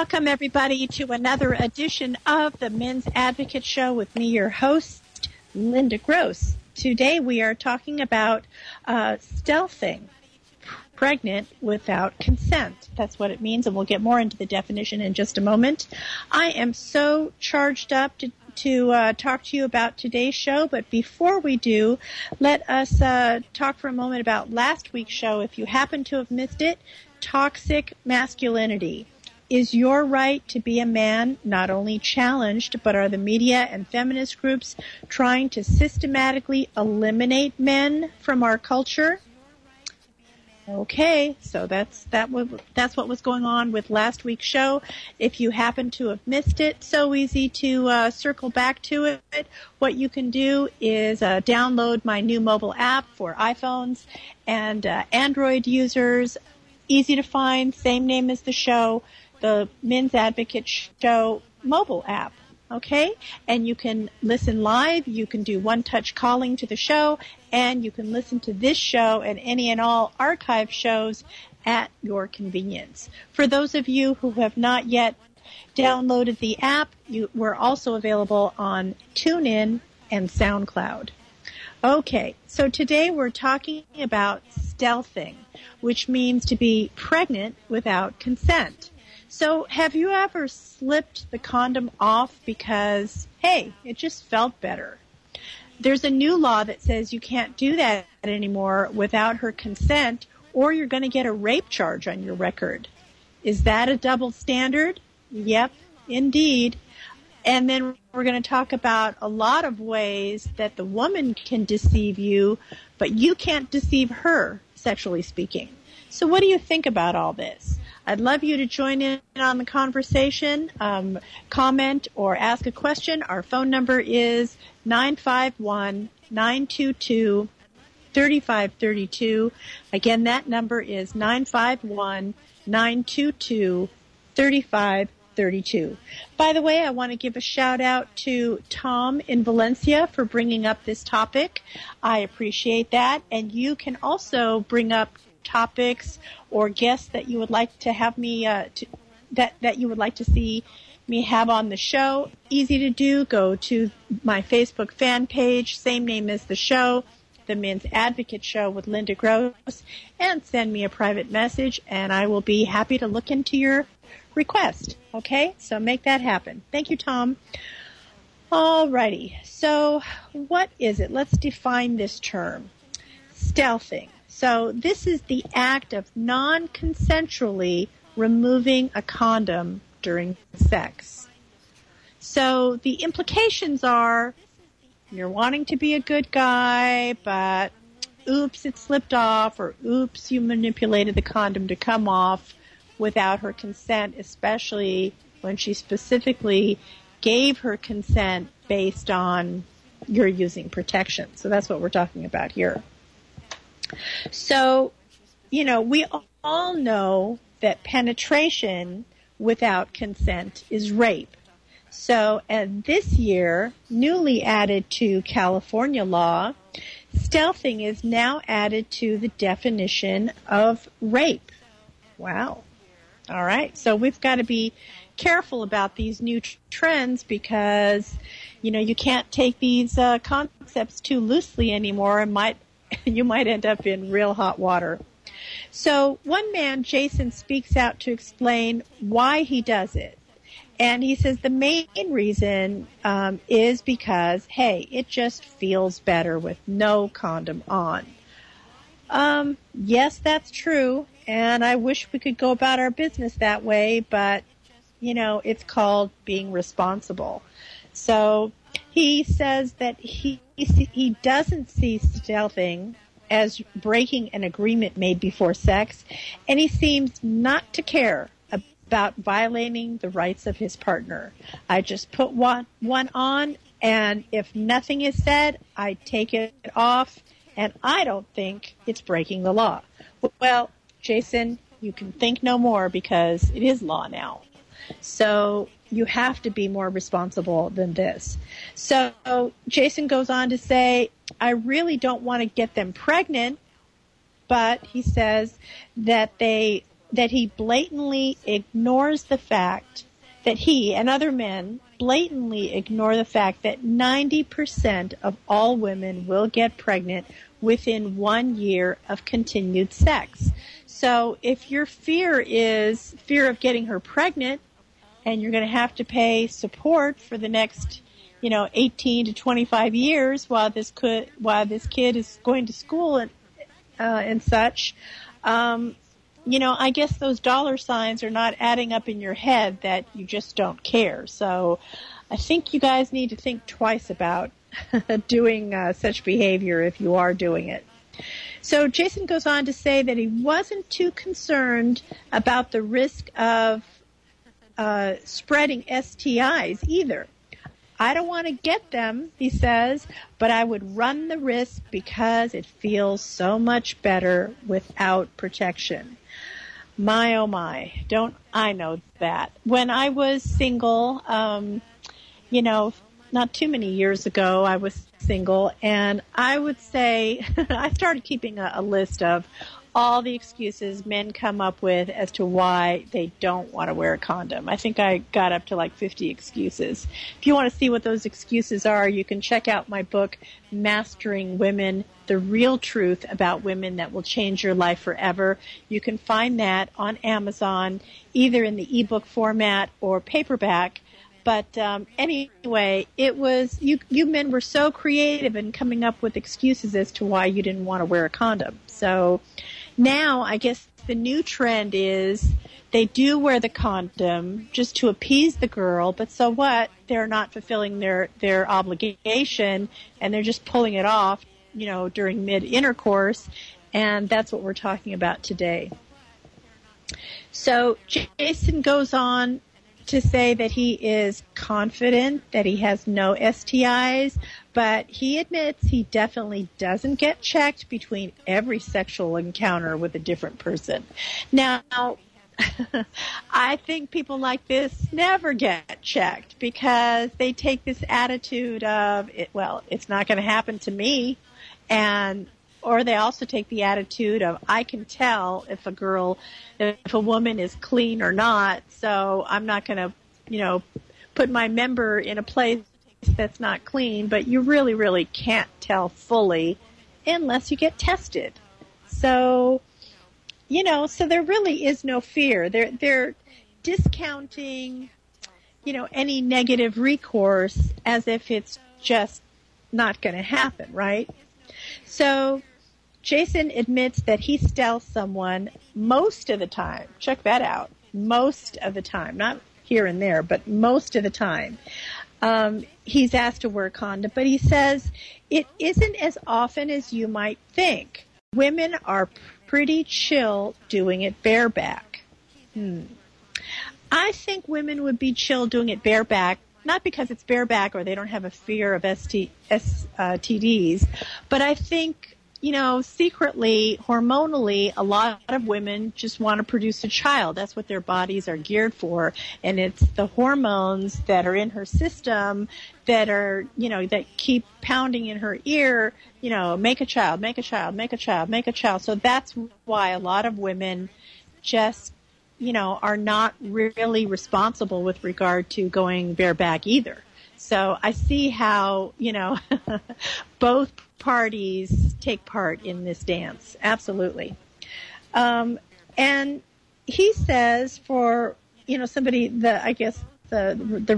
Welcome, everybody, to another edition of the Men's Advocate Show with me, your host, Linda Gross. Today we are talking about stealthing, pregnant without consent. That's what it means, and we'll get more into the definition in just a moment. I am so charged up to talk to you about today's show, but before we do, let us talk for a moment about last week's show. If you happen to have missed it, toxic masculinity. Is your right to be a man not only challenged, but are the media and feminist groups trying to systematically eliminate men from our culture? Okay, so that's what was going on with last week's show. If you happen to have missed it, so easy to circle back to it. What you can do is download my new mobile app for iPhones and Android users. Easy to find, same name as the show, the Men's Advocate Show mobile app. Okay, and you can listen live, you can do one-touch calling to the show, and you can listen to this show and any and all archive shows at your convenience. For those of you who have not yet downloaded the app, we're also available on TuneIn and SoundCloud. Okay, so today we're talking about stealthing, which means to be pregnant without consent. So have you ever slipped the condom off because, hey, it just felt better? There's a new law that says you can't do that anymore without her consent, or you're going to get a rape charge on your record. Is that a double standard? Yep, indeed. And then we're going to talk about a lot of ways that the woman can deceive you, but you can't deceive her, sexually speaking. So what do you think about all this? I'd love you to join in on the conversation, comment, or ask a question. Our phone number is 951-922-3532. Again, that number is 951-922-3532. By the way, I want to give a shout out to Tom in Valencia for bringing up this topic. I appreciate that. And you can also bring up topics or guests that you would like to have me that you would like to see me have on the show. Easy to do. Go to my Facebook fan page, same name as the show, the Men's Advocate Show with Linda Gross, and send me a private message, and I will be happy to look into your request. Okay, so make that happen. Thank you, Tom. Alrighty, so what is it? Let's define this term, stealthing. So this is the act of non-consensually removing a condom during sex. So the implications are you're wanting to be a good guy, but oops, it slipped off, or oops, you manipulated the condom to come off without her consent, especially when she specifically gave her consent based on you're using protection. So that's what we're talking about here. So, you know, we all know that penetration without consent is rape. So, and this year, newly added to California law, stealthing is now added to the definition of rape. Wow. All right. So we've got to be careful about these new trends because, you know, you can't take these concepts too loosely anymore and you might end up in real hot water. So one man, Jason, speaks out to explain why he does it. And he says the main reason is because, hey, it just feels better with no condom on. Yes, that's true. And I wish we could go about our business that way. But, you know, it's called being responsible. So he says that he doesn't see stealthing as breaking an agreement made before sex, and he seems not to care about violating the rights of his partner. I just put one on, and if nothing is said, I take it off, and I don't think it's breaking the law. Well, Jason, you can think no more because it is law now. So you have to be more responsible than this. So Jason goes on to say, I really don't want to get them pregnant, but he says that they that he blatantly ignores the fact that he and other men blatantly ignore the fact that 90% of all women will get pregnant within 1 year of continued sex. So if your fear is fear of getting her pregnant and you're going to have to pay support for the next, 18 to 25 years while this kid is going to school and such, I guess those dollar signs are not adding up in your head that you just don't care. So I think you guys need to think twice about doing such behavior if you are doing it. So Jason goes on to say that he wasn't too concerned about the risk of spreading STIs either. I don't want to get them, he says, but I would run the risk because it feels so much better without protection. My, oh my, don't I know that. When I was single, not too many years ago, I was single, and I would say I started keeping a list of all the excuses men come up with as to why they don't want to wear a condom. I think I got up to like 50 excuses. If you want to see what those excuses are, you can check out my book, Mastering Women, The Real Truth About Women That Will Change Your Life Forever. You can find that on Amazon, either in the ebook format or paperback. But anyway, it was you men were so creative in coming up with excuses as to why you didn't want to wear a condom. So now I guess the new trend is they do wear the condom just to appease the girl, but so what? They're not fulfilling their obligation, and they're just pulling it off, during mid-intercourse, and that's what we're talking about today. So Jason goes on to say that he is confident that he has no STIs, but he admits he definitely doesn't get checked between every sexual encounter with a different person. Now, I think people like this never get checked because they take this attitude of, it's not going to happen to me, or they also take the attitude of, I can tell if a woman is clean or not, so I'm not going to, put my member in a place that's not clean. But you really, really can't tell fully unless you get tested. So, so there really is no fear. They're discounting, any negative recourse as if it's just not going to happen, right? So Jason admits that he tells someone most of the time. Check that out. Most of the time. Not here and there, but most of the time. He's asked to wear a condom, but he says it isn't as often as you might think. Women are pretty chill doing it bareback. I think women would be chill doing it bareback, not because it's bareback or they don't have a fear of STDs, but I think, secretly, hormonally, a lot of women just want to produce a child. That's what their bodies are geared for, and it's the hormones that are in her system that are, that keep pounding in her ear, make a child, make a child, make a child, make a child. So that's why a lot of women just are not really responsible with regard to going bareback either. So I see how, both parties take part in this dance. Absolutely. And he says the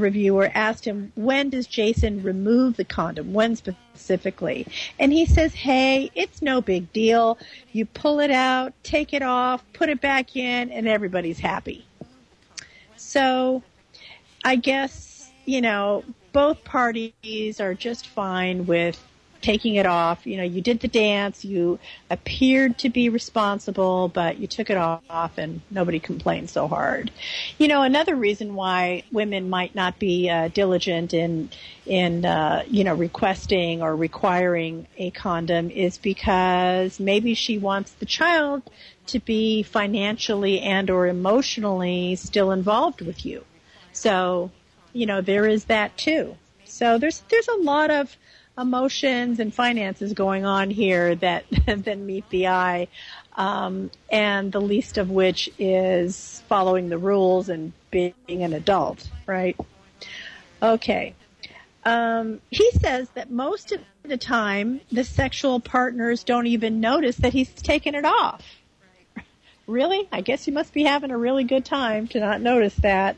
reviewer asked him, when does Jason remove the condom? When specifically? And he says, hey, it's no big deal. You pull it out, take it off, put it back in, and everybody's happy. So I guess, both parties are just fine with taking it off. You did the dance, you appeared to be responsible, but you took it off and nobody complained so hard. Another reason why women might not be diligent in requesting or requiring a condom is because maybe she wants the child to be financially and or emotionally still involved with you. So, there is that too. So there's a lot of emotions and finances going on here that then meet the eye. and the least of which is following the rules and being an adult, right? Okay. He says that most of the time the sexual partners don't even notice that he's taken it off. Really? I guess you must be having a really good time to not notice that.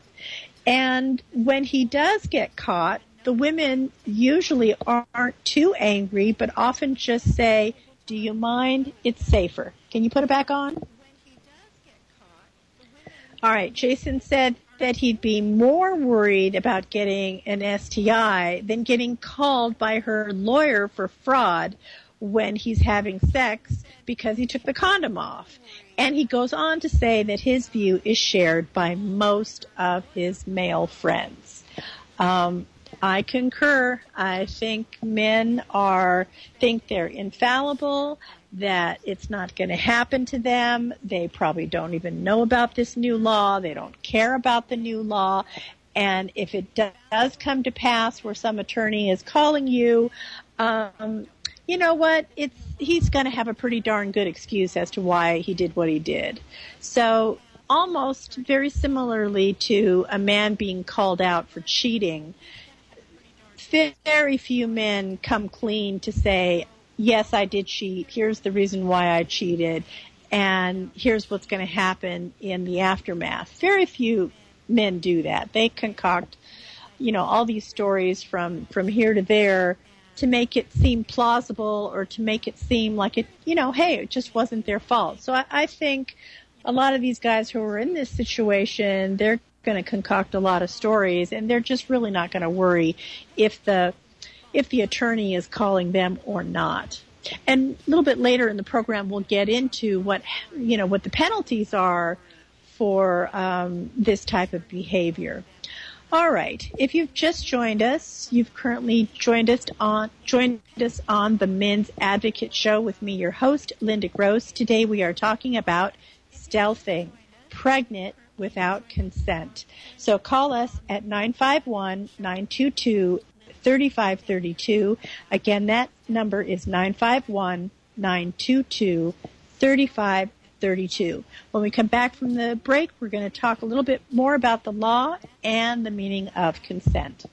And when he does get caught, the women usually aren't too angry, but often just say, "Do you mind? It's safer. Can you put it back on?" All right, Jason said that he'd be more worried about getting an STI than getting called by her lawyer for fraud when he's having sex because he took the condom off. And he goes on to say that his view is shared by most of his male friends. I concur. I think men think they're infallible, that it's not going to happen to them. They probably don't even know about this new law. They don't care about the new law. And if it does come to pass where some attorney is calling you, you know what? He's going to have a pretty darn good excuse as to why he did what he did. So almost very similarly to a man being called out for cheating, very few men come clean to say, yes, I did cheat. Here's the reason why I cheated. And here's what's going to happen in the aftermath. Very few men do that. They concoct, all these stories from here to there to make it seem plausible or to make it seem like it, hey, it just wasn't their fault. So I think a lot of these guys who are in this situation, they're going to concoct a lot of stories, and they're just really not going to worry if the attorney is calling them or not. And a little bit later in the program, we'll get into what the penalties are for this type of behavior. All right. If you've just joined us, you've currently joined us on the Men's Advocate Show with me, your host, Linda Gross. Today we are talking about stealthing, pregnant without consent. So call us at 951-922-3532. Again, that number is 951-922-3532. When we come back from the break, we're going to talk a little bit more about the law and the meaning of consent.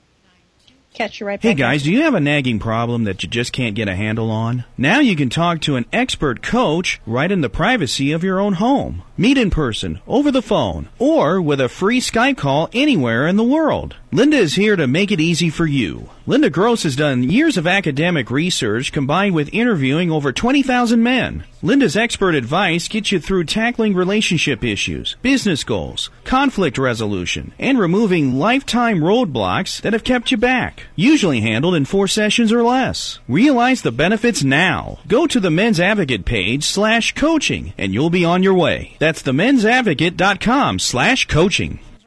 Catch you right back. Hey, guys, Do you have a nagging problem that you just can't get a handle on? Now you can talk to an expert coach right in the privacy of your own home. Meet in person, over the phone, or with a free Skype call anywhere in the world. Linda is here to make it easy for you. Linda Gross has done years of academic research combined with interviewing over 20,000 men. Linda's expert advice gets you through tackling relationship issues, business goals, conflict resolution, and removing lifetime roadblocks that have kept you back. Usually handled in 4 sessions or less. Realize the benefits now. Go to the Men's Advocate page /coaching and you'll be on your way. That's themensadvocate.com/coaching.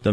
The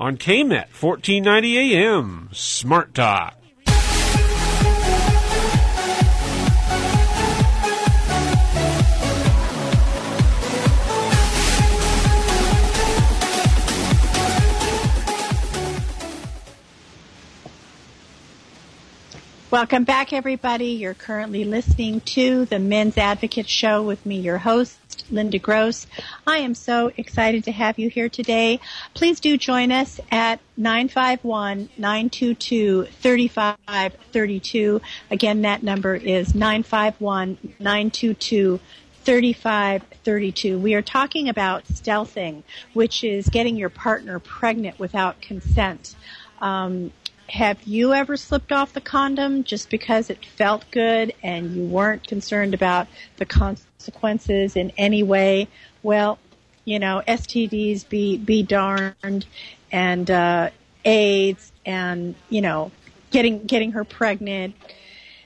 On KMET, 1490 AM, Smart Talk. Welcome back, everybody. You're currently listening to the Men's Advocate Show with me, your host, Linda Gross. I am so excited to have you here today. Please do join us at 951-922-3532. Again, that number is 951-922-3532. We are talking about stealthing, which is getting your partner pregnant without consent. Have you ever slipped off the condom just because it felt good and you weren't concerned about the consequences in any way? Well, you know, STDs be darned, and AIDS, and, you know, getting her pregnant,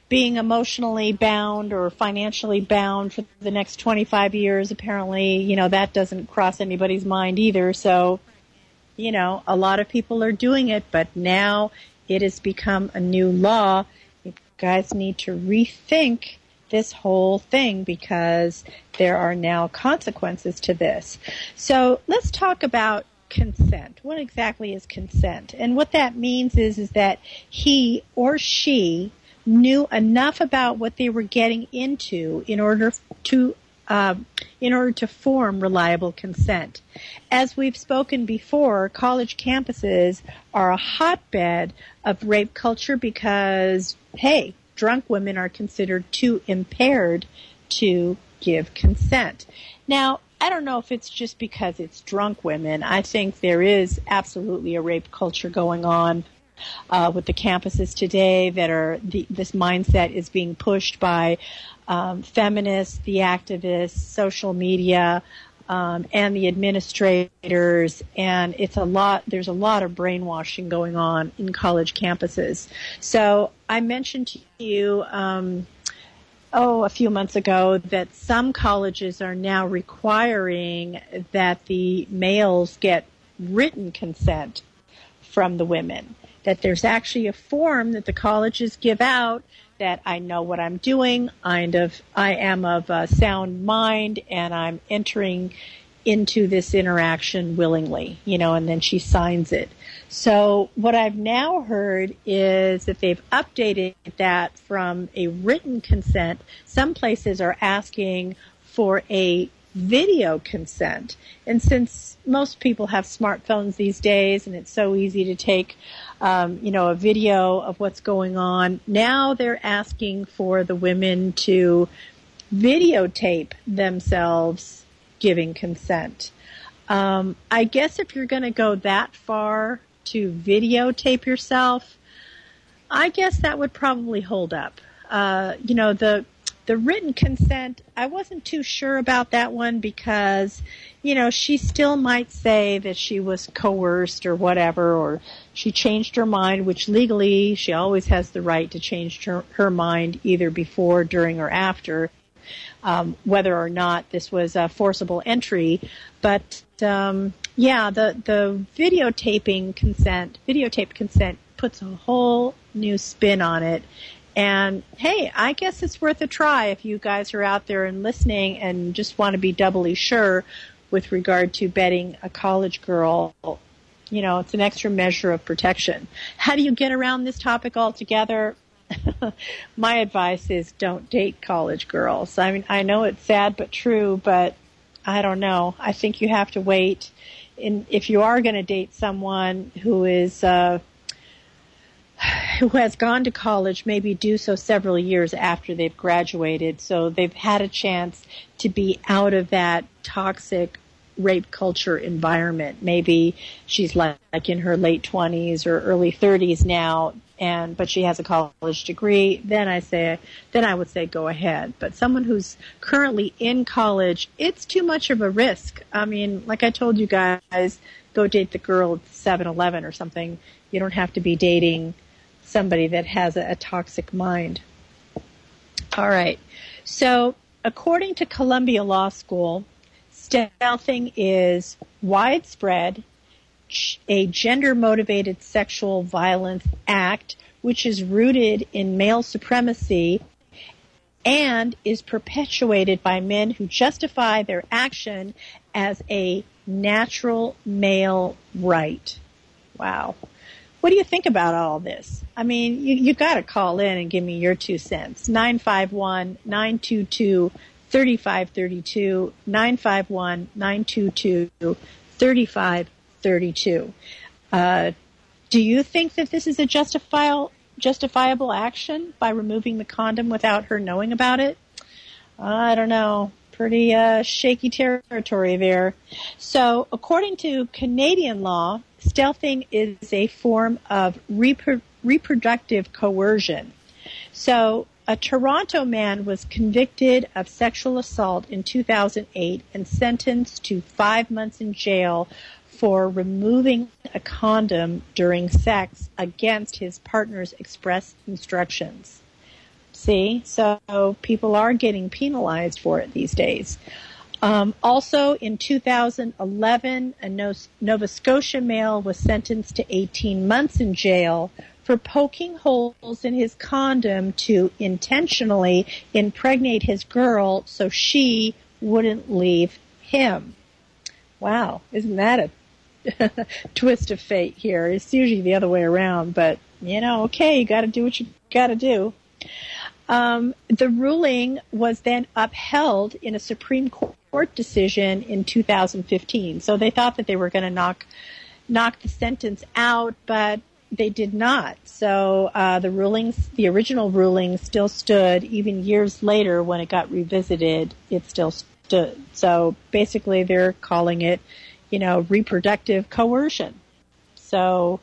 being emotionally bound or financially bound for the next 25 years, apparently, you know, that doesn't cross anybody's mind either. So, you know, a lot of people are doing it, but now it has become a new law. You guys need to rethink this whole thing because there are now consequences to this. So let's talk about consent. What exactly is consent? And what that means is that he or she knew enough about what they were getting into in order to form reliable consent. As we've spoken before, college campuses are a hotbed of rape culture because, hey, drunk women are considered too impaired to give consent. Now, I don't know if it's just because it's drunk women. I think there is absolutely a rape culture going on with the campuses today that are this mindset is being pushed by feminists, the activists, social media, and the administrators, and it's a lot. There's a lot of brainwashing going on in college campuses. So I mentioned to you a few months ago that some colleges are now requiring that the males get written consent from the women, that there's actually a form that the colleges give out that I know what I'm doing, I am of a sound mind, and I'm entering into this interaction willingly, you know, and then she signs it. So what I've now heard is that they've updated that from a written consent. Some places are asking for a video consent. And since most people have smartphones these days and it's so easy to take, a video of what's going on, now they're asking for the women to videotape themselves giving consent. I guess if you're going to go that far to videotape yourself, I guess that would probably hold up. The written consent, I wasn't too sure about that one because, you know, she still might say that she was coerced or whatever, or she changed her mind, which legally she always has the right to change her mind either before, during, or after, whether or not this was a forcible entry. But, the videotaped consent puts a whole new spin on it. And, hey, I guess it's worth a try if you guys are out there and listening and just want to be doubly sure with regard to betting a college girl. You know, it's an extra measure of protection. How do you get around this topic altogether? My advice is don't date college girls. I mean, I know it's sad but true, but I don't know. I think you have to wait. And if you are going to date someone who has gone to college, maybe do so several years after they've graduated, so they've had a chance to be out of that toxic rape culture environment. Maybe she's like in her late 20s or early 30s now, but she has a college degree. Then I would say go ahead. But someone who's currently in college, it's too much of a risk. I mean, like I told you guys, go date the girl at 7-Eleven or something. You don't have to be dating somebody that has a toxic mind. All right. So according to Columbia Law School, stealthing is widespread, a gender-motivated sexual violence act which is rooted in male supremacy and is perpetuated by men who justify their action as a natural male right. Wow. What do you think about all this? I mean, you got to call in and give me your 2 cents. 951-922-3532, 951-922-3532. Do you think that this is a justifiable action by removing the condom without her knowing about it? I don't know. Pretty shaky territory there. So according to Canadian law, stealthing is a form of repro- reproductive coercion. So a Toronto man was convicted of sexual assault in 2008 and sentenced to 5 months in jail for removing a condom during sex against his partner's express instructions. See? So people are getting penalized for it these days. Also, in 2011, a Nova Scotia male was sentenced to 18 months in jail for poking holes in his condom to intentionally impregnate his girl so she wouldn't leave him. Wow, isn't that a twist of fate here? It's usually the other way around, but, you know, okay, you got to do what you got to do. The ruling was then upheld in a Supreme Court decision in 2015. So they thought that they were going to knock the sentence out, but they did not. So the original ruling still stood. Even years later, when it got revisited, it still stood. So basically, they're calling it, you know, reproductive coercion. So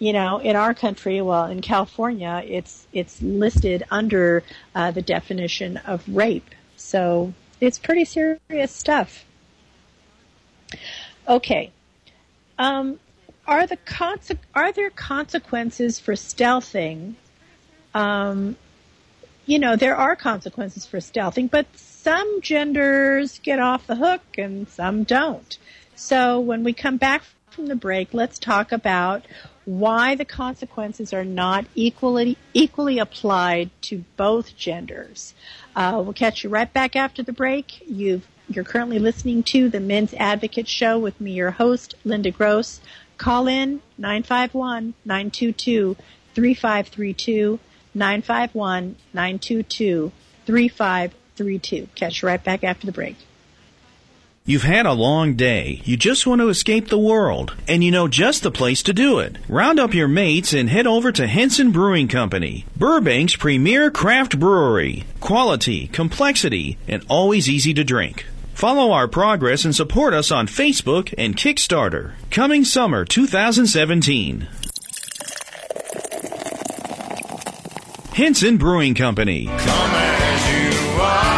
you know, in our country, well, in California, it's listed under the definition of rape. So it's pretty serious stuff. Okay. Are there consequences for stealthing? You know, there are consequences for stealthing, but some genders get off the hook and some don't. So when we come back from the break, let's talk about why the consequences are not equally applied to both genders. We'll catch you right back after the break. You're currently listening to the Men's Advocate Show with me, your host, Linda Gross. Call in 951-922-3532, 951-922-3532. Catch you right back after the break. You've had a long day. You just want to escape the world, and you know just the place to do it. Round up your mates and head over to Henson Brewing Company, Burbank's premier craft brewery. Quality, complexity, and always easy to drink. Follow our progress and support us on Facebook and Kickstarter. Coming summer 2017. Henson Brewing Company. Come as you are.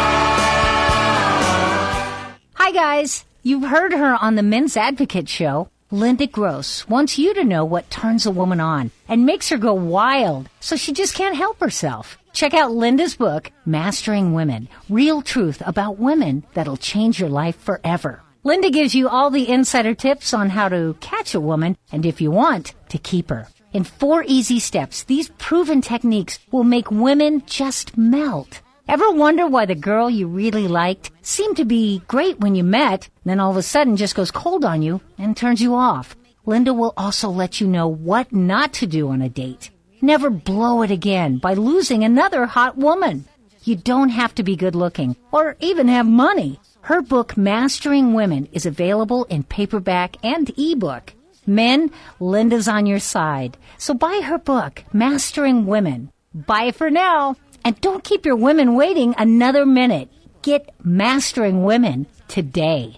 Hi guys, you've heard her on the Men's Advocate Show. Linda Gross wants you to know what turns a woman on and makes her go wild so she just can't help herself. Check out Linda's book, Mastering Women, Real Truth About Women That'll Change Your Life Forever. Linda gives you all the insider tips on how to catch a woman and, if you want, to keep her. In 4 easy steps, these proven techniques will make women just melt. Ever wonder why the girl you really liked seemed to be great when you met, then all of a sudden just goes cold on you and turns you off? Linda will also let you know what not to do on a date. Never blow it again by losing another hot woman. You don't have to be good looking or even have money. Her book, Mastering Women, is available in paperback and ebook. Men, Linda's on your side. So buy her book, Mastering Women. Bye for now. And don't keep your women waiting another minute. Get Mastering Women today.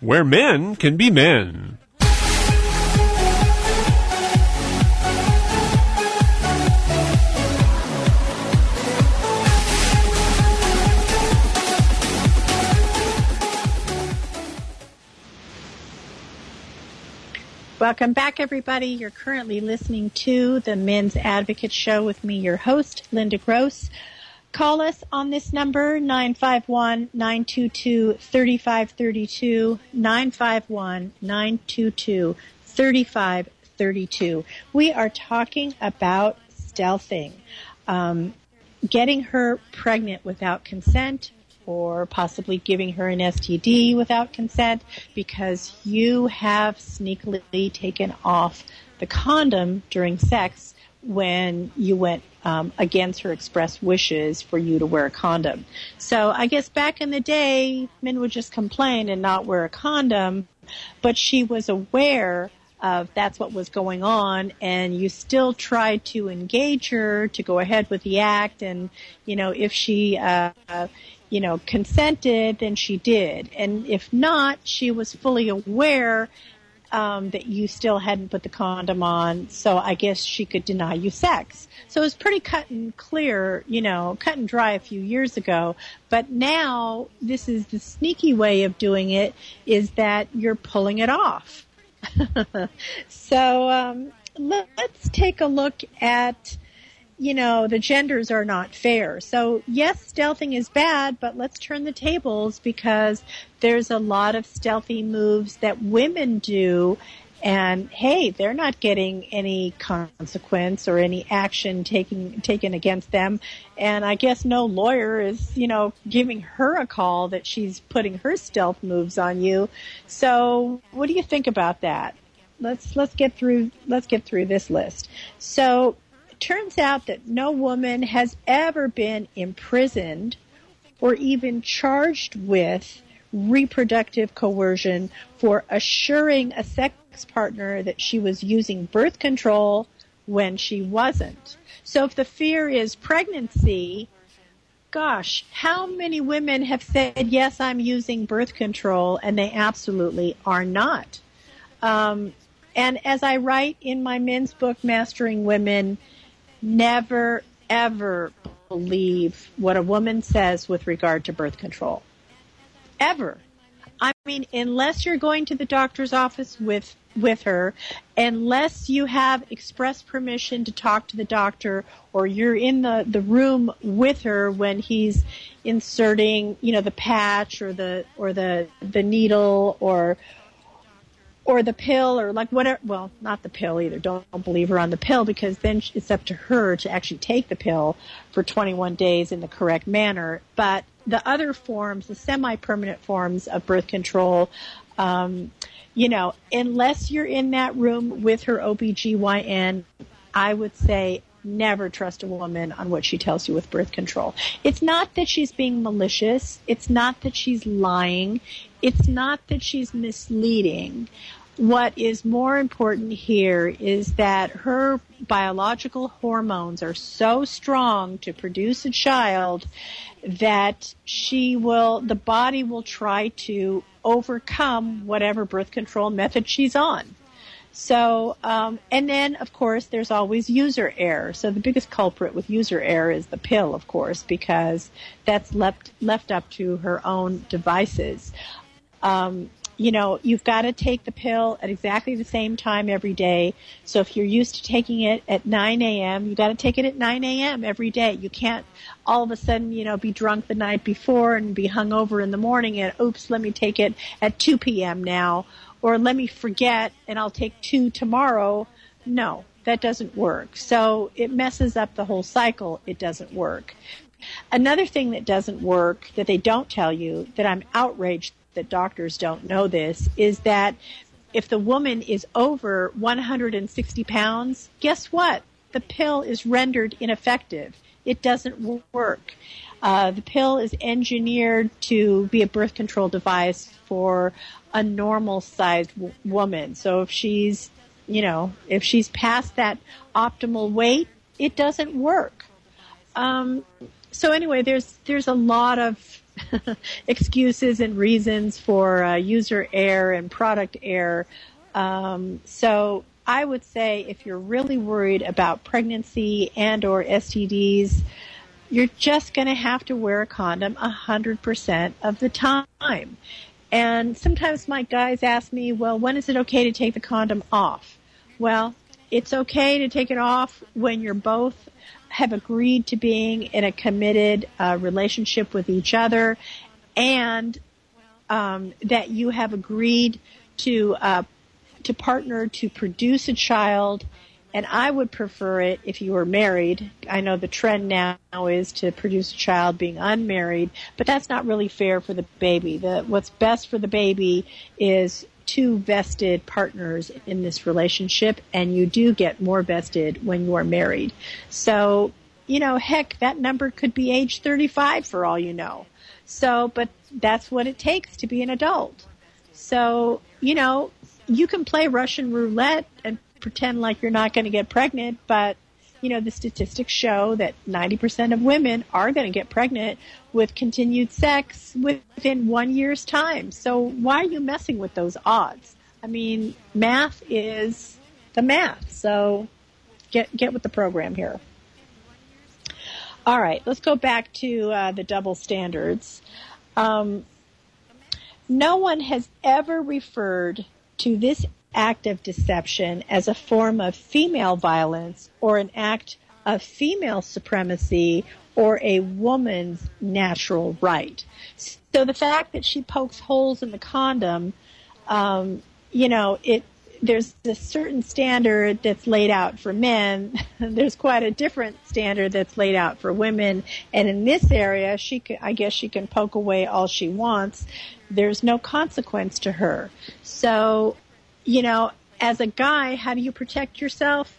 where men can be men. Welcome back, everybody. You're currently listening to the Men's Advocate Show with me, your host, Linda Gross. Call us on this number, 951-922-3532, 951-922-3532. We are talking about stealthing, getting her pregnant without consent, or possibly giving her an STD without consent because you have sneakily taken off the condom during sex when you went against her express wishes for you to wear a condom. So I guess back in the day, men would just complain and not wear a condom, but she was aware of that's what was going on, and you still tried to engage her to go ahead with the act, and, you know, if she, you know, consented, then she did. And if not, she was fully aware that you still hadn't put the condom on, so I guess she could deny you sex. So it was pretty cut and clear, you know, cut and dry a few years ago. But now this is the sneaky way of doing it, is that you're pulling it off. So let's take a look at, you know, the genders are not fair. So yes, stealthing is bad, but let's turn the tables, because there's a lot of stealthy moves that women do, and hey, they're not getting any consequence or any action taken against them. And I guess no lawyer is, you know, giving her a call that she's putting her stealth moves on you. So what do you think about that? Let's get through this list. So turns out that no woman has ever been imprisoned or even charged with reproductive coercion for assuring a sex partner that she was using birth control when she wasn't. So if the fear is pregnancy, gosh, how many women have said, yes, I'm using birth control, and they absolutely are not. And as I write in my men's book, Mastering Women, never, ever believe what a woman says with regard to birth control. Ever. I mean, unless you're going to the doctor's office with her, unless you have express permission to talk to the doctor, or you're in the room with her when he's inserting, you know, the patch or the needle or the pill, or like whatever. Well, not the pill either. Don't believe her on the pill, because then it's up to her to actually take the pill for 21 days in the correct manner. But the other forms, the semi-permanent forms of birth control, you know, unless you're in that room with her OBGYN, I would say never trust a woman on what she tells you with birth control. It's not that she's being malicious. It's not that she's lying. It's not that she's misleading. What is more important here is that her biological hormones are so strong to produce a child that the body will try to overcome whatever birth control method she's on. So, and then, of course, there's always user error. So the biggest culprit with user error is the pill, of course, because that's left up to her own devices. You know, you've got to take the pill at exactly the same time every day. So if you're used to taking it at 9 a.m., you got to take it at 9 a.m. every day. You can't all of a sudden, you know, be drunk the night before and be hungover in the morning and, oops, let me take it at 2 p.m. now. Or let me forget and I'll take 2 tomorrow. No, that doesn't work. So it messes up the whole cycle. It doesn't work. Another thing that doesn't work, that they don't tell you, that I'm outraged that doctors don't know this, is that if the woman is over 160 pounds, guess what? The pill is rendered ineffective. It doesn't work. The pill is engineered to be a birth control device for a normal-sized woman. So if she's, you know, if she's past that optimal weight, it doesn't work. So anyway, there's a lot of excuses and reasons for user error and product error. So I would say if you're really worried about pregnancy and or STDs, you're just going to have to wear a condom 100% of the time. And sometimes my guys ask me, well, when is it okay to take the condom off? Well, it's okay to take it off when you're both have agreed to being in a committed relationship with each other, and that you have agreed to partner to produce a child And I would prefer it if you were married. I know the trend now is to produce a child being unmarried, but that's not really fair for the baby. What's best for the baby is two vested partners in this relationship, and you do get more vested when you are married. So, you know, heck, that number could be age 35 for all you know. So, but that's what it takes to be an adult. So, you know, you can play Russian roulette and pretend like you're not going to get pregnant, but, you know, the statistics show that 90% of women are going to get pregnant with continued sex within 1 year's time. So why are you messing with those odds? I mean, math is the math. So get with the program here. All right, let's go back to the double standards. No one has ever referred to this act of deception as a form of female violence or an act of female supremacy or a woman's natural right. So the fact that she pokes holes in the condom, you know, there's a certain standard that's laid out for men. There's quite a different standard that's laid out for women. And in this area, I guess she can poke away all she wants. There's no consequence to her. So, you know, as a guy, how do you protect yourself?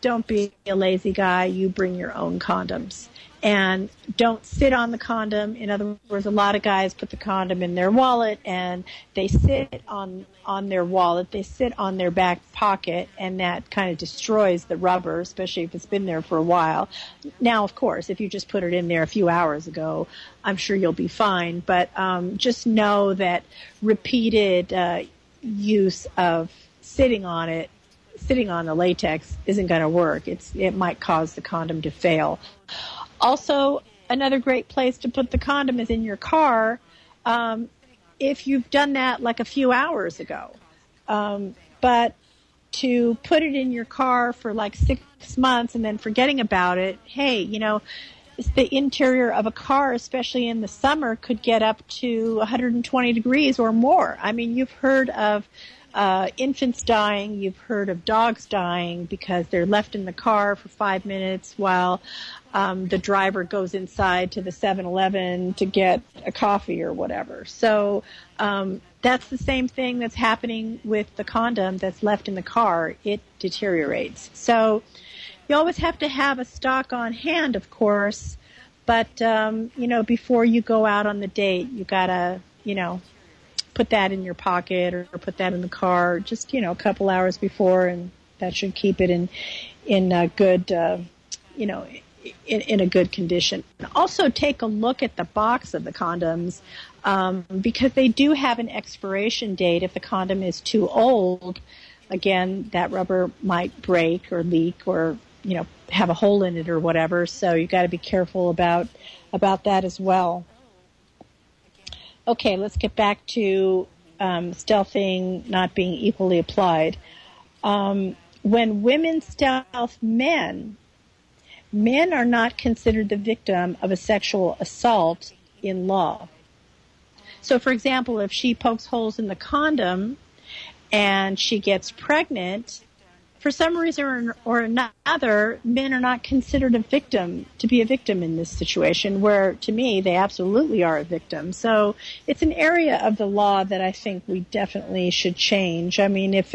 Don't be a lazy guy. You bring your own condoms. And don't sit on the condom. In other words, a lot of guys put the condom in their wallet, and they sit on their wallet. They sit on their back pocket, and that kind of destroys the rubber, especially if it's been there for a while. Now, of course, if you just put it in there a few hours ago, I'm sure you'll be fine. But just know that repeated use of sitting on the latex isn't going to work. It might cause the condom to fail. Also, another great place to put the condom is in your car, if you've done that like a few hours ago. But to put it in your car for like 6 months and then forgetting about it, hey, you know, the interior of a car, especially in the summer, could get up to 120 degrees or more. I mean, you've heard of infants dying. You've heard of dogs dying because they're left in the car for 5 minutes while the driver goes inside to the 7-Eleven to get a coffee or whatever. So that's the same thing that's happening with the condom that's left in the car. It deteriorates. So you always have to have a stock on hand, of course, but, you know, before you go out on the date, you got to, you know, put that in your pocket or put that in the car just, you know, a couple hours before, and that should keep it in a good, you know, in a good condition. Also, take a look at the box of the condoms, because they do have an expiration date. If the condom is too old, again, that rubber might break or leak or, you know, have a hole in it or whatever. So you got to be careful about that as well. Okay, let's get back to stealthing not being equally applied. When women stealth men, men are not considered the victim of a sexual assault in law. So, for example, if she pokes holes in the condom and she gets pregnant, for some reason or another, men are not considered to be a victim in this situation, where to me they absolutely are a victim. So it's an area of the law that I think we definitely should change. I mean, if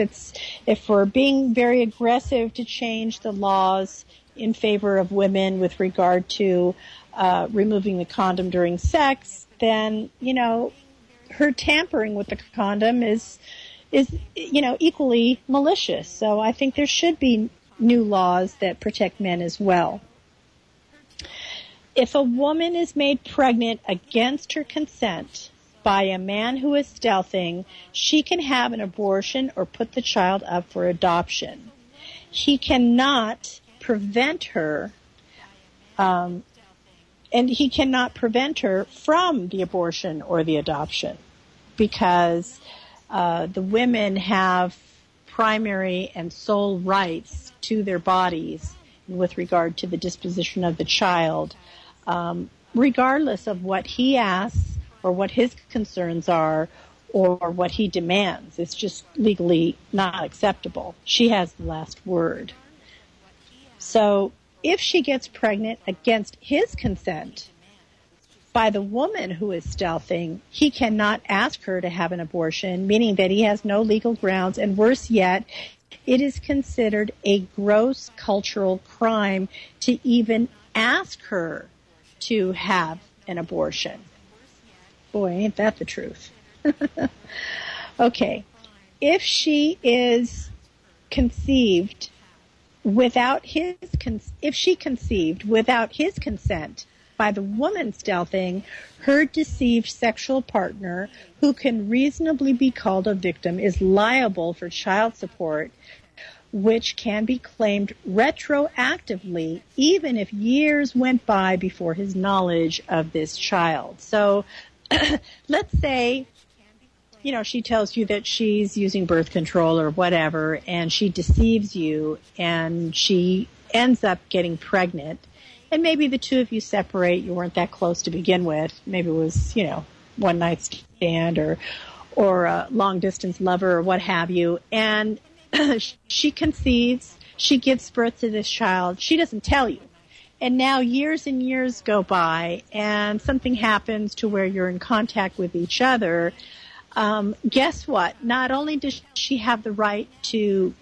we're being very aggressive to change the laws in favor of women with regard to removing the condom during sex, then, you know, her tampering with the condom is, you know, equally malicious. So I think there should be new laws that protect men as well. If a woman is made pregnant against her consent by a man who is stealthing, she can have an abortion or put the child up for adoption. He cannot prevent her, from the abortion or the adoption, because the women have primary and sole rights to their bodies with regard to the disposition of the child, regardless of what he asks or what his concerns are or what he demands. It's just legally not acceptable. She has the last word. So if she gets pregnant against his consent by the woman who is stealthing, he cannot ask her to have an abortion, meaning that he has no legal grounds. And worse yet, it is considered a gross cultural crime to even ask her to have an abortion. Boy, ain't that the truth. Okay. If she is conceived without his consent by the woman stealthing, her deceived sexual partner, who can reasonably be called a victim, is liable for child support, which can be claimed retroactively, even if years went by before his knowledge of this child. So let's say, you know, she tells you that she's using birth control or whatever, and she deceives you, and she ends up getting pregnant. And maybe the two of you separate. You weren't that close to begin with. Maybe it was, you know, one night stand or a long distance lover or what have you. And she conceives. She gives birth to this child. She doesn't tell you. And now years and years go by, and something happens to where you're in contact with each other. Guess what? Not only does she have the right to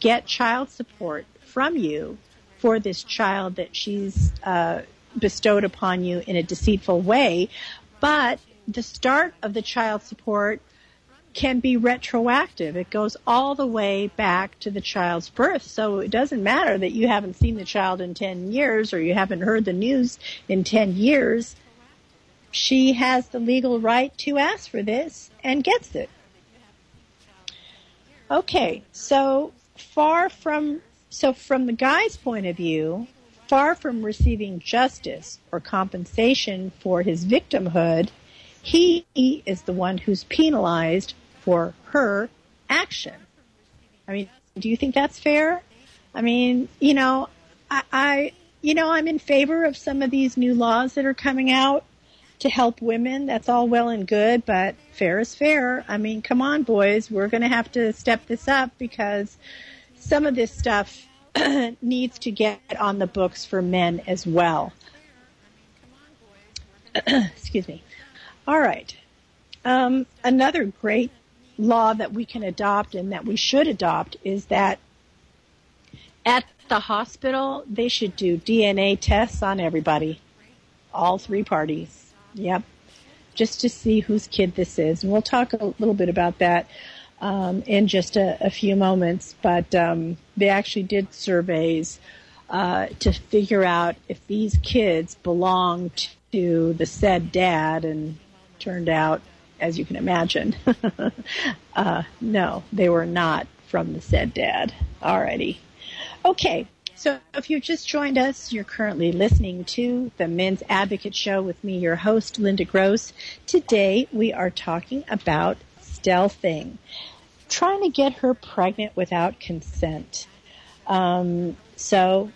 get child support from you for this child that she's bestowed upon you in a deceitful way, but the start of the child support can be retroactive. It goes all the way back to the child's birth. So it doesn't matter that you haven't seen the child in 10 years or you haven't heard the news in 10 years. She has the legal right to ask for this and gets it. Okay, so from the guy's point of view, far from receiving justice or compensation for his victimhood, he is the one who's penalized for her action. I mean, do you think that's fair? I mean, you know, I'm in favor of some of these new laws that are coming out to help women. That's all well and good, but fair is fair. I mean, come on, boys. We're going to have to step this up because some of this stuff needs to get on the books for men as well. Excuse me. All right. Another great law that we can adopt and that we should adopt is that at the hospital, they should do DNA tests on everybody, all three parties. Yep. Just to see whose kid this is. And we'll talk a little bit about that in just a few moments. But they actually did surveys to figure out if these kids belonged to the said dad, and turned out, as you can imagine, no, they were not from the said dad. Alrighty. Okay. So if you've just joined us, you're currently listening to the Men's Advocate Show with me, your host, Linda Gross. Today, we are talking about stealthing, trying to get her pregnant without consent. So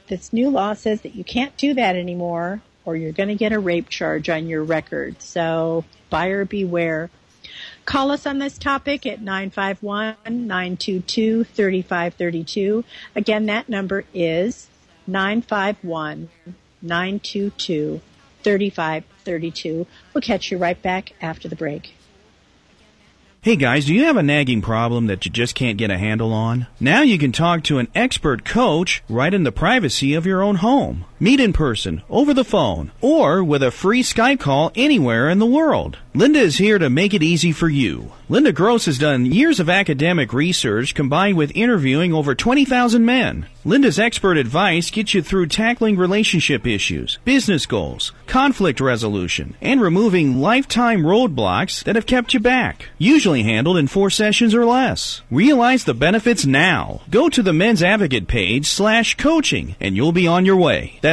this new law says that you can't do that anymore, or you're going to get a rape charge on your record. So buyer beware. Call us on this topic at 951-922-3532. Again, that number is 951-922-3532. We'll catch you right back after the break. Hey guys, do you have a nagging problem that you just can't get a handle on? Now you can talk to an expert coach right in the privacy of your own home. Meet in person, over the phone, or with a free Skype call anywhere in the world. Linda is here to make it easy for you. Linda Gross has done years of academic research combined with interviewing over 20,000 men. Linda's expert advice gets you through tackling relationship issues, business goals, conflict resolution, and removing lifetime roadblocks that have kept you back. Usually handled in 4 sessions or less. Realize the benefits now. Go to the Men's Advocate page /coaching and you'll be on your way. That's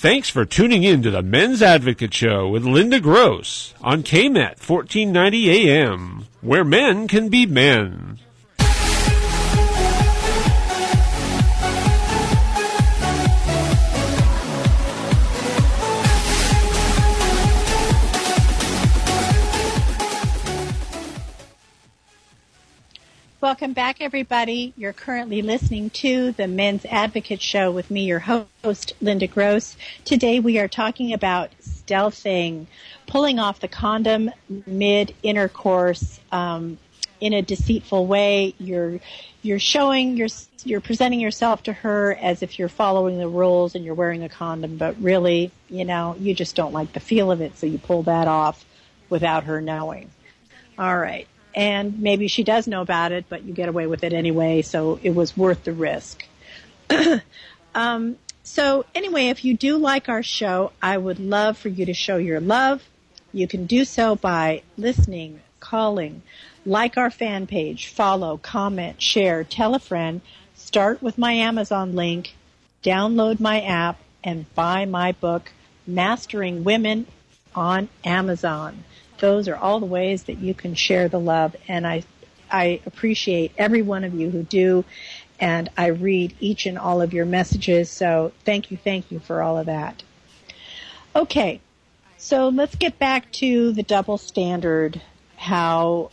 Thanks for tuning in to the Men's Advocate Show with Linda Gross on KMET 1490 AM, where men can be men. Welcome back, everybody. You're currently listening to the Men's Advocate Show with me, your host, Linda Gross. Today we are talking about stealthing, pulling off the condom mid-intercourse in a deceitful way. You're presenting yourself to her as if you're following the rules and you're wearing a condom, but really, you just don't like the feel of it, so you pull that off without her knowing. All right. And maybe she does know about it, but you get away with it anyway, so it was worth the risk. So anyway, if you do like our show, I would love for you to show your love. You can do so by listening, calling, like our fan page, follow, comment, share, tell a friend, start with my Amazon link, download my app, and buy my book, Mastering Women, on Amazon. Those are all the ways that you can share the love, and I appreciate every one of you who do, and I read each and all of your messages, so thank you for all of that. Okay, so let's get back to the double standard, how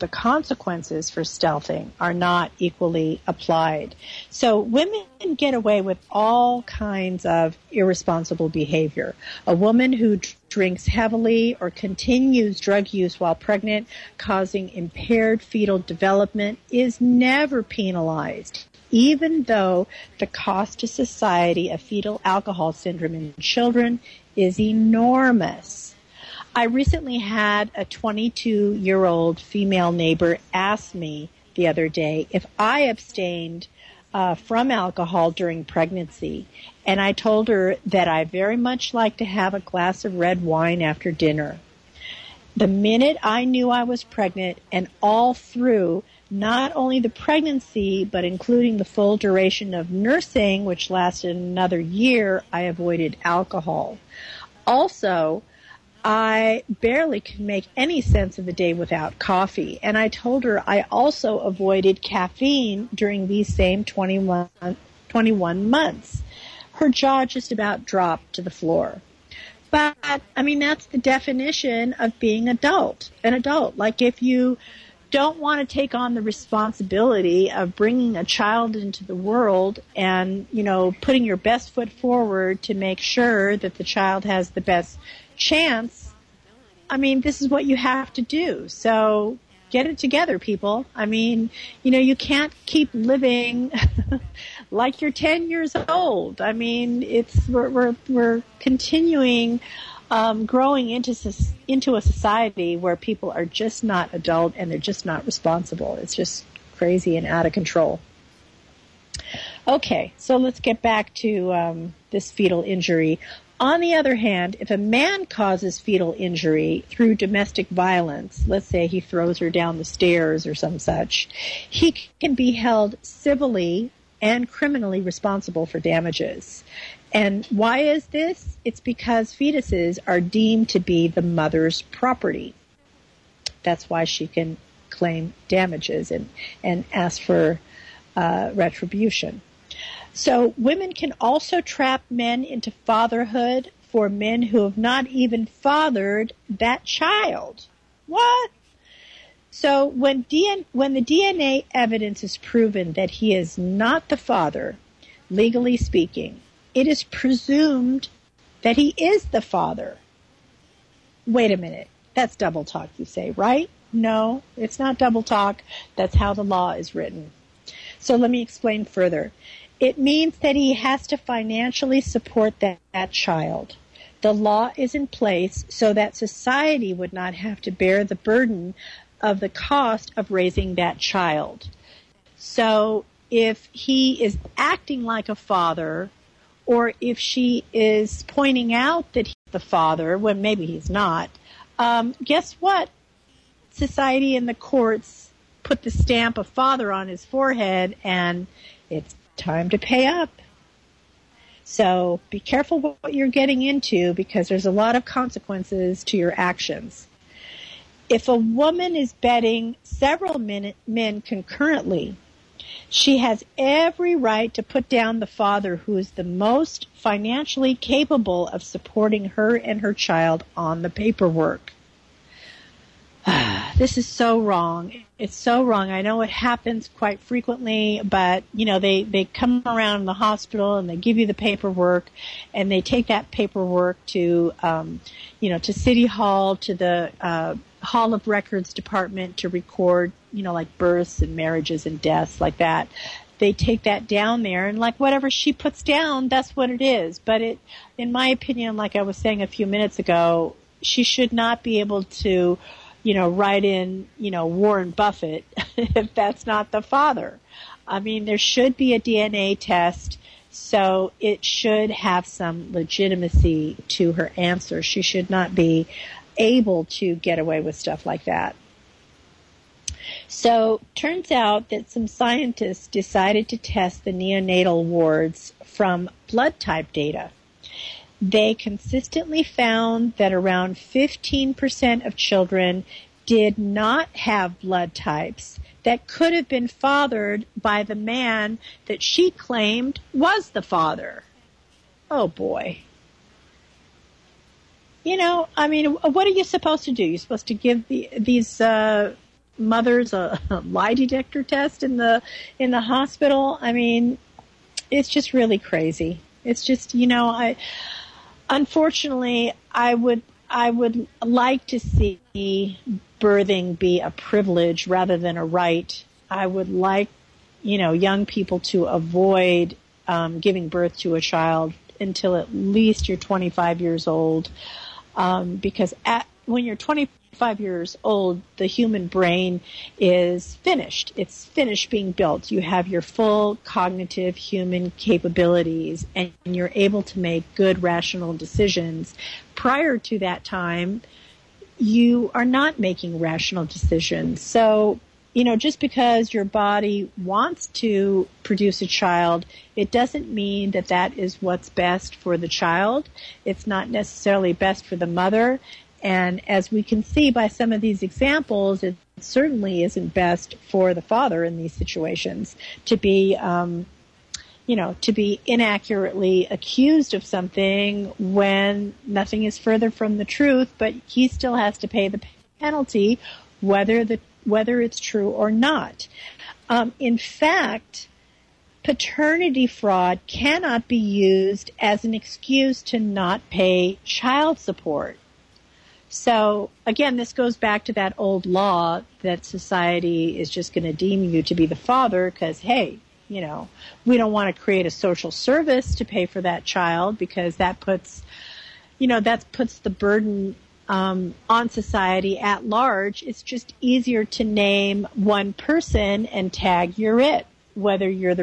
the consequences for stealthing are not equally applied. So women get away with all kinds of irresponsible behavior. A woman who drinks heavily or continues drug use while pregnant, causing impaired fetal development, is never penalized, even though the cost to society of fetal alcohol syndrome in children is enormous. I recently had a 22-year-old female neighbor ask me the other day if I abstained from alcohol during pregnancy, and I told her that I very much like to have a glass of red wine after dinner. The minute I knew I was pregnant and all through, not only the pregnancy, but including the full duration of nursing, which lasted another year, I avoided alcohol. Also, I barely could make any sense of the day without coffee, and I told her I also avoided caffeine during these same 21 months. Her jaw just about dropped to the floor. But, that's the definition of being an adult. Like, if you don't want to take on the responsibility of bringing a child into the world and, putting your best foot forward to make sure that the child has the best chance, this is what you have to do. So get it together, people. You can't keep living like you're 10 years old. We're continuing growing into a society where people are just not adult and they're just not responsible. It's just crazy and out of control. Okay, so let's get back to this fetal injury. On the other hand, if a man causes fetal injury through domestic violence, let's say he throws her down the stairs or some such, he can be held civilly and criminally responsible for damages. And why is this? It's because fetuses are deemed to be the mother's property. That's why she can claim damages and ask for retribution. So women can also trap men into fatherhood for men who have not even fathered that child. What? So when the DNA evidence is proven that he is not the father, legally speaking, it is presumed that he is the father. Wait a minute. That's double talk, you say, right? No, it's not double talk. That's how the law is written. So let me explain further. It means that he has to financially support that child. The law is in place so that society would not have to bear the burden of the cost of raising that child. So if he is acting like a father, or if she is pointing out that he's the father, when maybe he's not, guess what? Society and the courts put the stamp of father on his forehead, and it's time to pay up. So be careful what you're getting into, because there's a lot of consequences to your actions. If a woman is betting several men concurrently, she has every right to put down the father who is the most financially capable of supporting her and her child on the paperwork. This is so wrong. It's so wrong. I know it happens quite frequently, but, you know, they come around the hospital and they give you the paperwork, and they take that paperwork to, you know, to City Hall, to the Hall of Records Department to record, you know, like births and marriages and deaths like that. They take that down there, and like whatever she puts down, that's what it is. But it, in my opinion, like I was saying a few minutes ago, she should not be able to, you know, write in, you know, Warren Buffett if that's not the father. I mean, there should be a DNA test, so it should have some legitimacy to her answer. She should not be able to get away with stuff like that. So, turns out that some scientists decided to test the neonatal wards from blood type data. They consistently found that around 15% of children did not have blood types that could have been fathered by the man that she claimed was the father. Oh, boy. You know, I mean, what are you supposed to do? You're supposed to give these mothers a lie detector test in the hospital? I mean, it's just really crazy. It's just, you know, Unfortunately, I would like to see birthing be a privilege rather than a right. I would like, you know, young people to avoid giving birth to a child until at least you're 25 years old, because when you're 25 years old, the human brain is finished. It's finished being built. You have your full cognitive human capabilities, and you're able to make good rational decisions. Prior to that time, you are not making rational decisions. So, you know, just because your body wants to produce a child, it doesn't mean that that is what's best for the child. It's not necessarily best for the mother. And as we can see by some of these examples, it certainly isn't best for the father in these situations to be, you know, to be inaccurately accused of something when nothing is further from the truth, but he still has to pay the penalty whether it's true or not. In fact, paternity fraud cannot be used as an excuse to not pay child support. So, again, this goes back to that old law that society is just going to deem you to be the father because, hey, you know, we don't want to create a social service to pay for that child because that puts, you know, that puts the burden on society at large. It's just easier to name one person and tag you're it, whether you're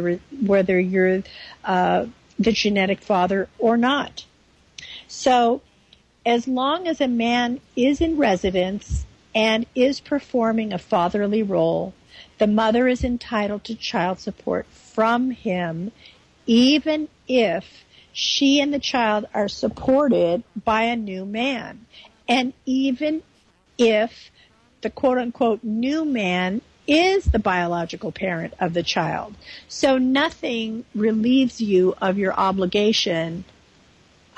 the genetic father or not. So, as long as a man is in residence and is performing a fatherly role, the mother is entitled to child support from him, even if she and the child are supported by a new man, and even if the quote-unquote new man is the biological parent of the child. So nothing relieves you of your obligation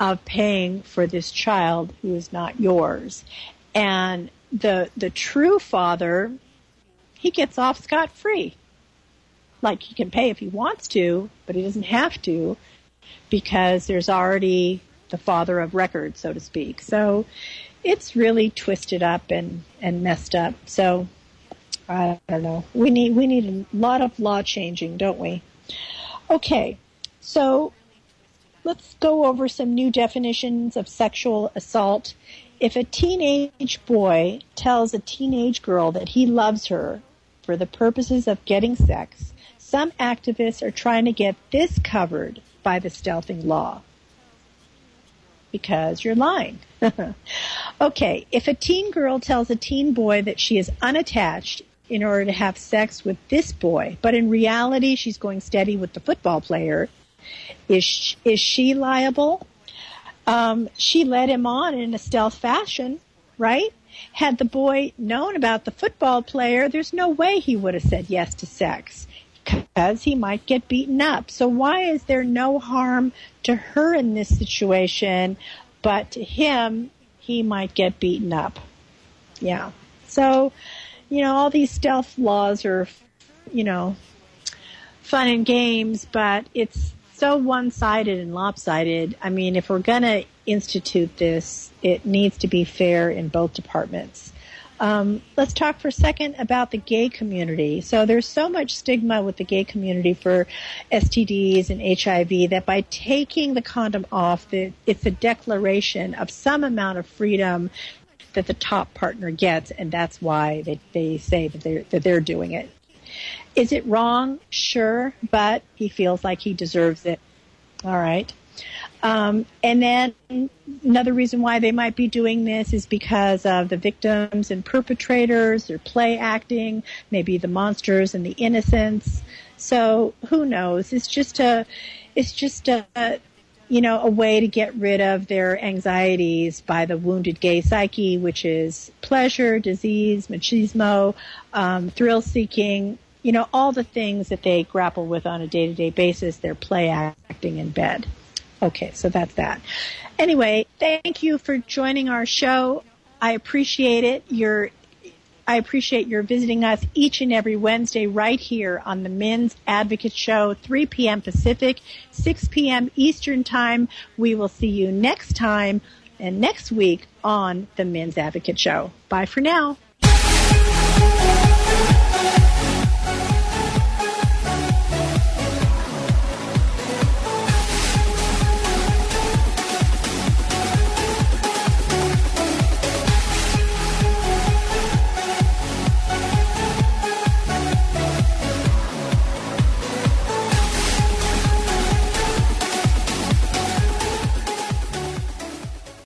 of paying for this child who is not yours. And the true father, he gets off scot-free. Like, he can pay if he wants to, but he doesn't have to because there's already the father of record, so to speak. So it's really twisted up and messed up. So I don't know. We need a lot of law changing, don't we? Okay. So let's go over some new definitions of sexual assault. If a teenage boy tells a teenage girl that he loves her for the purposes of getting sex, some activists are trying to get this covered by the stealthing law. Because you're lying. Okay, if a teen girl tells a teen boy that she is unattached in order to have sex with this boy, but in reality she's going steady with the football player, is she liable? She led him on in a stealth fashion, right? Had the boy known about the football player, there's no way he would have said yes to sex because he might get beaten up. So why is there no harm to her in this situation, but to him, he might get beaten up? Yeah. So, you know, all these stealth laws are, you know, fun and games, but it's so one-sided and lopsided. I mean, if we're going to institute this, it needs to be fair in both departments. Let's talk for a second about the gay community. So there's so much stigma with the gay community for STDs and HIV that by taking the condom off, it's a declaration of some amount of freedom that the top partner gets, and that's why they say that they're doing it. Is it wrong? Sure, but he feels like he deserves it. All right. And then another reason why they might be doing this is because of the victims and perpetrators, their play acting, maybe the monsters and the innocents. So who knows? It's just a way to get rid of their anxieties by the wounded gay psyche, which is pleasure, disease, machismo, thrill seeking, you know, all the things that they grapple with on a day-to-day basis, their play acting in bed. Okay, so that's that. Anyway, thank you for joining our show. I appreciate it. I appreciate your visiting us each and every Wednesday right here on the Men's Advocate Show, 3 p.m. Pacific, 6 p.m. Eastern Time. We will see you next time and next week on the Men's Advocate Show. Bye for now.